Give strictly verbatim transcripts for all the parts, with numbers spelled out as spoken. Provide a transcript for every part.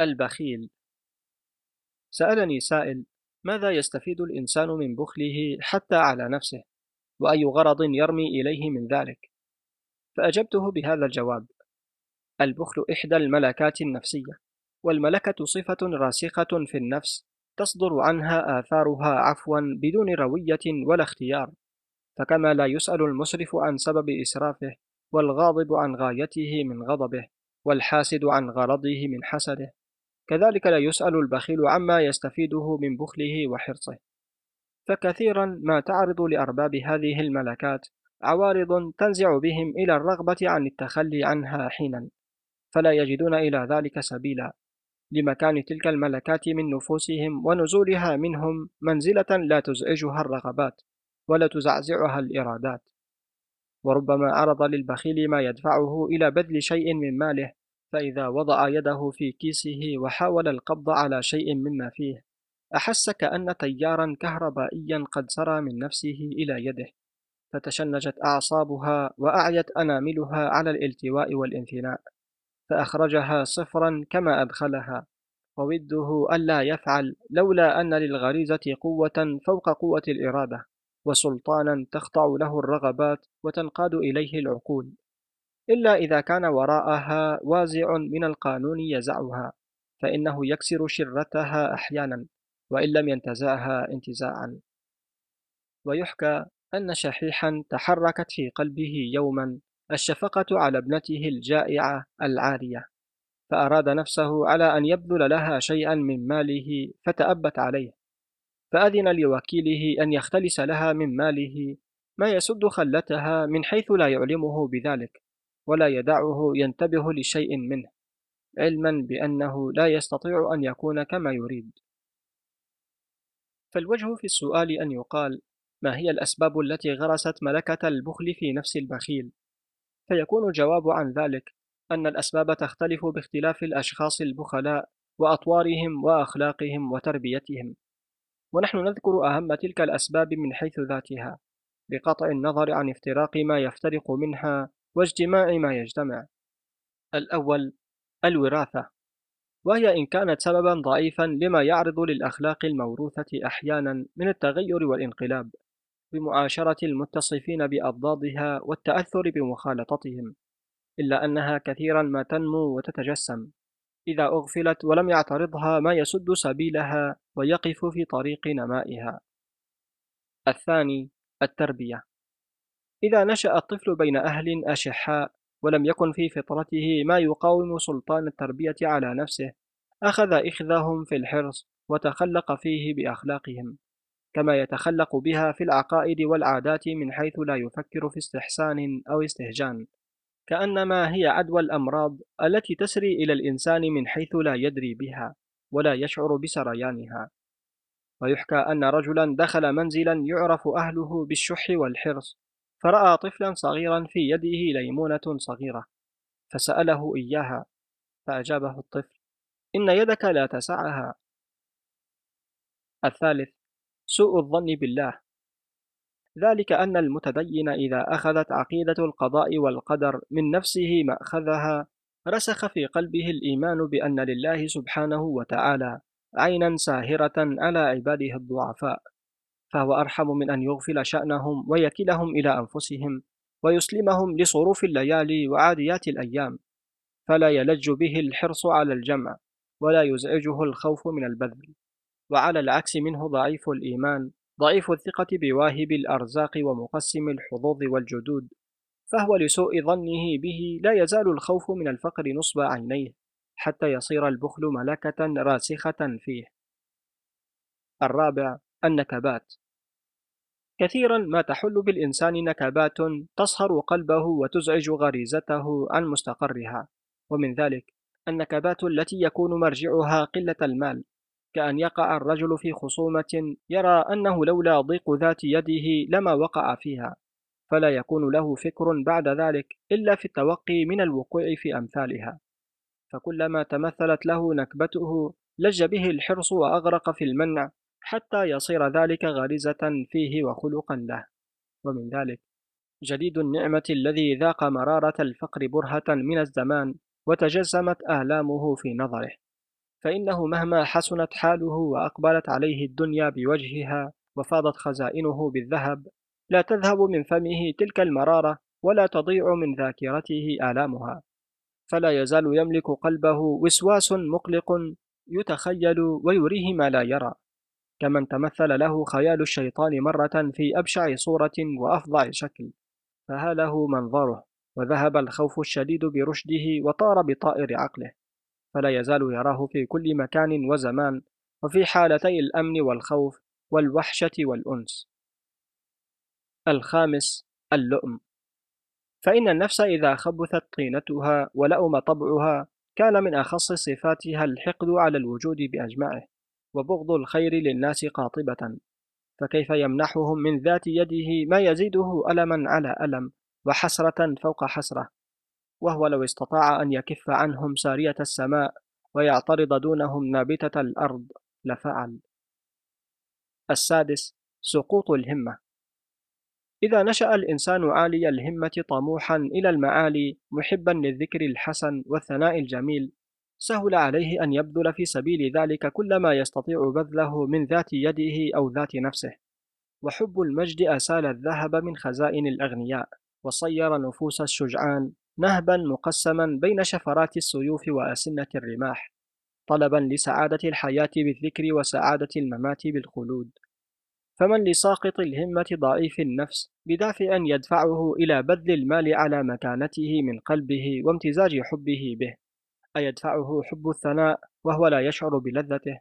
البخيل. سألني سائل: ماذا يستفيد الإنسان من بخله حتى على نفسه؟ وأي غرض يرمي إليه من ذلك؟ فأجبته بهذا الجواب: البخل إحدى الملكات النفسية، والملكة صفة راسخة في النفس تصدر عنها آثارها عفوا بدون روية ولا اختيار، فكما لا يسأل المسرف عن سبب إسرافه، والغاضب عن غايته من غضبه، والحاسد عن غرضه من حسده، كذلك لا يسأل البخيل عما يستفيده من بخله وحرصه. فكثيرا ما تعرض لأرباب هذه الملكات عوارض تنزع بهم إلى الرغبة عن التخلي عنها حينا، فلا يجدون إلى ذلك سبيلا، لمكان تلك الملكات من نفوسهم ونزولها منهم منزلة لا تزعجها الرغبات ولا تزعزعها الإرادات. وربما عرض للبخيل ما يدفعه إلى بذل شيء من ماله، فإذا وضع يده في كيسه وحاول القبض على شيء مما فيه أحس كأن تيارا كهربائيا قد سرى من نفسه إلى يده، فتشنجت أعصابها وأعيت أناملها على الالتواء والانثناء، فأخرجها صفرا كما أدخلها، ووده ألا يفعل لولا أن للغريزة قوة فوق قوة الإرادة، وسلطانا تخضع له الرغبات وتنقاد إليه العقول، إلا إذا كان وراءها وازع من القانون يزعها، فإنه يكسر شرتها أحيانا وإن لم ينتزعها انتزاعا. ويحكى أن شحيحا تحركت في قلبه يوما الشفقة على ابنته الجائعة العارية، فأراد نفسه على أن يبذل لها شيئا من ماله فتأبت عليه، فأذن لوكيله أن يختلس لها من ماله ما يسد خلتها من حيث لا يعلمه بذلك، ولا يدعه ينتبه لشيء منه، علما بأنه لا يستطيع أن يكون كما يريد. فالوجه في السؤال أن يقال: ما هي الأسباب التي غرست ملكة البخل في نفس البخيل؟ فيكون الجواب عن ذلك أن الأسباب تختلف باختلاف الأشخاص البخلاء وأطوارهم وأخلاقهم وتربيتهم، ونحن نذكر أهم تلك الأسباب من حيث ذاتها، بقطع النظر عن افتراق ما يفترق منها واجتماع ما يجتمع. الأول: الوراثة، وهي إن كانت سببا ضعيفا لما يعرض للأخلاق الموروثة أحيانا من التغير والانقلاب، بمعاشرة المتصفين بأضدادها والتأثر بمخالطتهم، إلا أنها كثيرا ما تنمو وتتجسم إذا أغفلت ولم يعترضها ما يسد سبيلها ويقف في طريق نمائها. الثاني: التربية، إذا نشأ الطفل بين أهل أشحاء ولم يكن في فطرته ما يقاوم سلطان التربية على نفسه، أخذ إخذهم في الحرص وتخلق فيه بأخلاقهم، كما يتخلق بها في العقائد والعادات من حيث لا يفكر في استحسان أو استهجان، كأنما هي عدوى الأمراض التي تسري إلى الإنسان من حيث لا يدري بها ولا يشعر بسريانها. ويحكى أن رجلا دخل منزلا يعرف أهله بالشح والحرص، فرأى طفلا صغيرا في يده ليمونة صغيرة فسأله إياها، فأجابه الطفل: إن يدك لا تسعها. الثالث: سوء الظن بالله، ذلك أن المتدين إذا أخذت عقيدة القضاء والقدر من نفسه مأخذها، رسخ في قلبه الإيمان بأن لله سبحانه وتعالى عينا ساهرة على عباده الضعفاء، فهو أرحم من أن يغفل شأنهم ويكلهم إلى أنفسهم ويسلمهم لصروف الليالي وعاديات الأيام، فلا يلج به الحرص على الجمع ولا يزعجه الخوف من البذل، وعلى العكس منه ضعيف الإيمان ضعيف الثقة بواهب الأرزاق ومقسم الحظوظ والجدود، فهو لسوء ظنه به لا يزال الخوف من الفقر نصب عينيه حتى يصير البخل ملكة راسخة فيه. الرابع: النكبات، كثيرا ما تحل بالإنسان نكبات تصهر قلبه وتزعج غريزته عن مستقرها، ومن ذلك النكبات التي يكون مرجعها قلة المال، كأن يقع الرجل في خصومة يرى أنه لولا ضيق ذات يده لما وقع فيها، فلا يكون له فكر بعد ذلك إلا في التوقي من الوقوع في أمثالها، فكلما تمثلت له نكبته لج به الحرص وأغرق في المنع حتى يصير ذلك غريزة فيه وخلقا له. ومن ذلك جديد النعمة الذي ذاق مرارة الفقر برهة من الزمان وتجسمت آلامه في نظره، فإنه مهما حسنت حاله وأقبلت عليه الدنيا بوجهها وفاضت خزائنه بالذهب، لا تذهب من فمه تلك المرارة ولا تضيع من ذاكرته آلامها، فلا يزال يملك قلبه وسواس مقلق يتخيل ويريه ما لا يرى، كمن تمثل له خيال الشيطان مرة في أبشع صورة وأفظع شكل، فهاله منظره وذهب الخوف الشديد برشده وطار بطائر عقله، فلا يزال يراه في كل مكان وزمان، وفي حالتي الأمن والخوف والوحشة والأنس. الخامس: اللؤم. فإن النفس إذا خبثت طينتها ولؤم طبعها كان من أخص صفاتها الحقد على الوجود بأجمعه، وبغض الخير للناس قاطبة، فكيف يمنحهم من ذات يده ما يزيده ألما على ألم وحسرة فوق حسرة، وهو لو استطاع أن يكف عنهم سارية السماء ويعترض دونهم نابتة الأرض لفعل. السادس: سقوط الهمة. إذا نشأ الإنسان عالي الهمة طموحا إلى المعالي محبا للذكر الحسن والثناء الجميل، سهل عليه أن يبذل في سبيل ذلك كل ما يستطيع بذله من ذات يده أو ذات نفسه، وحب المجد أسال الذهب من خزائن الأغنياء، وصير نفوس الشجعان نهبا مقسما بين شفرات السيوف وأسنة الرماح، طلبا لسعادة الحياة بالذكر وسعادة الممات بالخلود. فمن لساقط الهمة ضعيف النفس بدافع يدفعه إلى بذل المال على مكانته من قلبه وامتزاج حبه به، أيدفعه حب الثناء وهو لا يشعر بلذته،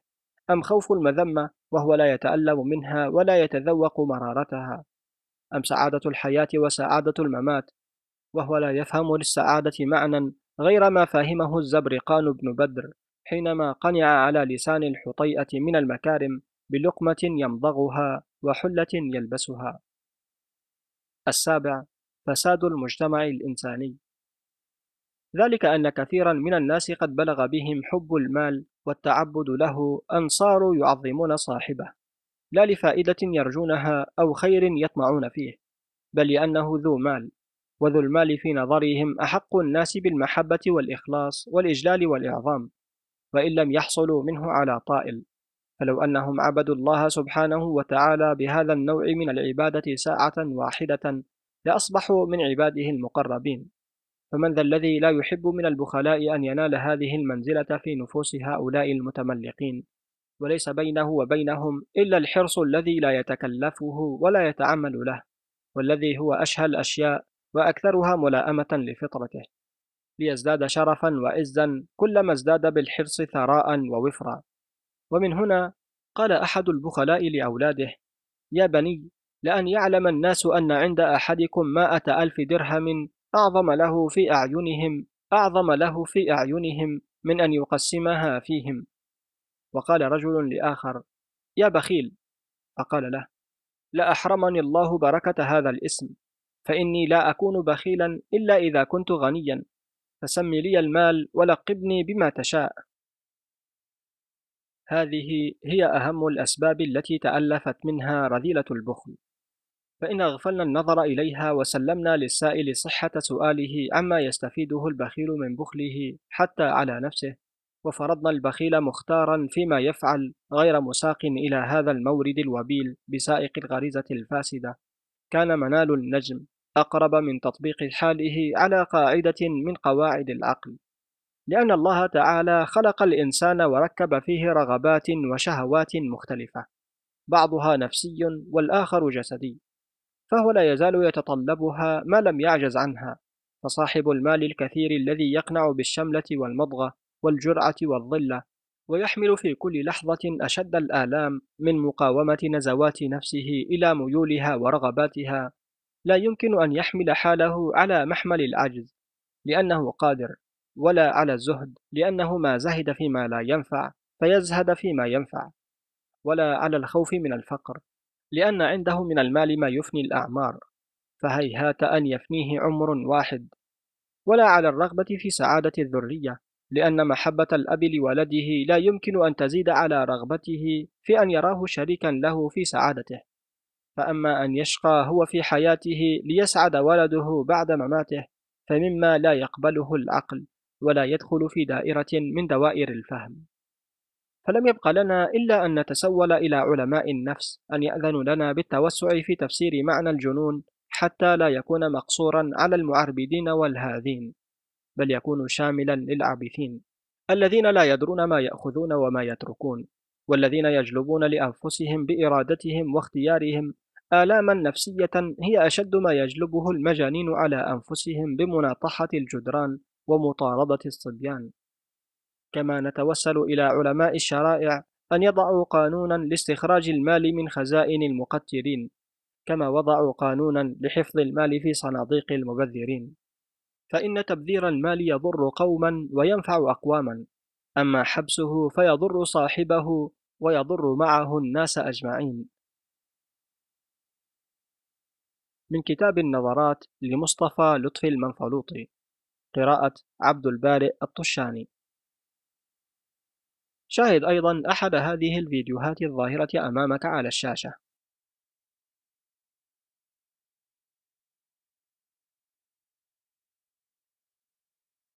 أم خوف المذمة وهو لا يتألم منها ولا يتذوق مرارتها، أم سعادة الحياة وسعادة الممات وهو لا يفهم للسعادة معنى غير ما فهمه الزبرقان بن بدر حينما قنع على لسان الحطيئة من المكارم بلقمة يمضغها وحلة يلبسها. السابع: فساد المجتمع الإنساني. ذلك أن كثيرا من الناس قد بلغ بهم حب المال والتعبد له أن صاروا يعظمون صاحبه، لا لفائدة يرجونها أو خير يطمعون فيه، بل لأنه ذو مال، وذو المال في نظرهم أحق الناس بالمحبة والإخلاص والإجلال والإعظام، وإن لم يحصلوا منه على طائل، فلو أنهم عبدوا الله سبحانه وتعالى بهذا النوع من العبادة ساعة واحدة لأصبحوا من عباده المقربين، فمن ذا الذي لا يحب من البخلاء أن ينال هذه المنزلة في نفوس هؤلاء المتملقين، وليس بينه وبينهم إلا الحرص الذي لا يتكلفه ولا يتعمل له، والذي هو أشهى الأشياء وأكثرها ملائمة لفطرته، ليزداد شرفا وعزا كلما ازداد بالحرص ثراء ووفرا. ومن هنا قال أحد البخلاء لأولاده: يا بني، لأن يعلم الناس أن عند أحدكم مائة ألف درهم أعظم له في أعينهم أعظم له في أعينهم من أن يقسمها فيهم. وقال رجل لآخر: يا بخيل، فقال له: لأحرمني الله بركة هذا الاسم، فإني لا أكون بخيلا إلا إذا كنت غنيا، فسم لي المال ولقبني بما تشاء. هذه هي أهم الأسباب التي تألفت منها رذيلة البخل، فإن أغفلنا النظر إليها وسلمنا للسائل صحة سؤاله عما يستفيده البخيل من بخله حتى على نفسه، وفرضنا البخيل مختارا فيما يفعل غير مساق إلى هذا المورد الوبيل بسائق الغريزة الفاسدة، كان منال النجم أقرب من تطبيق حاله على قاعدة من قواعد العقل، لأن الله تعالى خلق الإنسان وركب فيه رغبات وشهوات مختلفة، بعضها نفسي والآخر جسدي، فهو لا يزال يتطلبها ما لم يعجز عنها، فصاحب المال الكثير الذي يقنع بالشملة والمضغة والجرعة والظلة، ويحمل في كل لحظة أشد الآلام من مقاومة نزوات نفسه إلى ميولها ورغباتها، لا يمكن أن يحمل حاله على محمل العجز لأنه قادر، ولا على الزهد لأنه ما زهد فيما لا ينفع فيزهد فيما ينفع، ولا على الخوف من الفقر لأن عنده من المال ما يفني الأعمار فهيهات أن يفنيه عمر واحد، ولا على الرغبة في سعادة الذرية لأن محبة الأب لولده لا يمكن أن تزيد على رغبته في أن يراه شريكا له في سعادته، فأما أن يشقى هو في حياته ليسعد ولده بعد مماته فمما لا يقبله العقل ولا يدخل في دائرة من دوائر الفهم. فلم يبق لنا إلا أن نتسول إلى علماء النفس أن يأذنوا لنا بالتوسع في تفسير معنى الجنون حتى لا يكون مقصورا على المعربدين والهاذين، بل يكون شاملا للعابثين الذين لا يدرون ما يأخذون وما يتركون، والذين يجلبون لأنفسهم بإرادتهم واختيارهم آلاما نفسية هي أشد ما يجلبه المجانين على أنفسهم بمناطحة الجدران ومطاردة الصبيان. كما نتوسل إلى علماء الشرائع أن يضعوا قانونا لاستخراج المال من خزائن المقترين، كما وضعوا قانونا لحفظ المال في صناديق المبذرين، فإن تبذير المال يضر قوما وينفع أقواما، أما حبسه فيضر صاحبه ويضر معه الناس أجمعين. من كتاب النظرات لمصطفى لطفي المنفلوطي، قراءة عبدالبارئ الطشاني. شاهد أيضا أحد هذه الفيديوهات الظاهرة أمامك على الشاشة.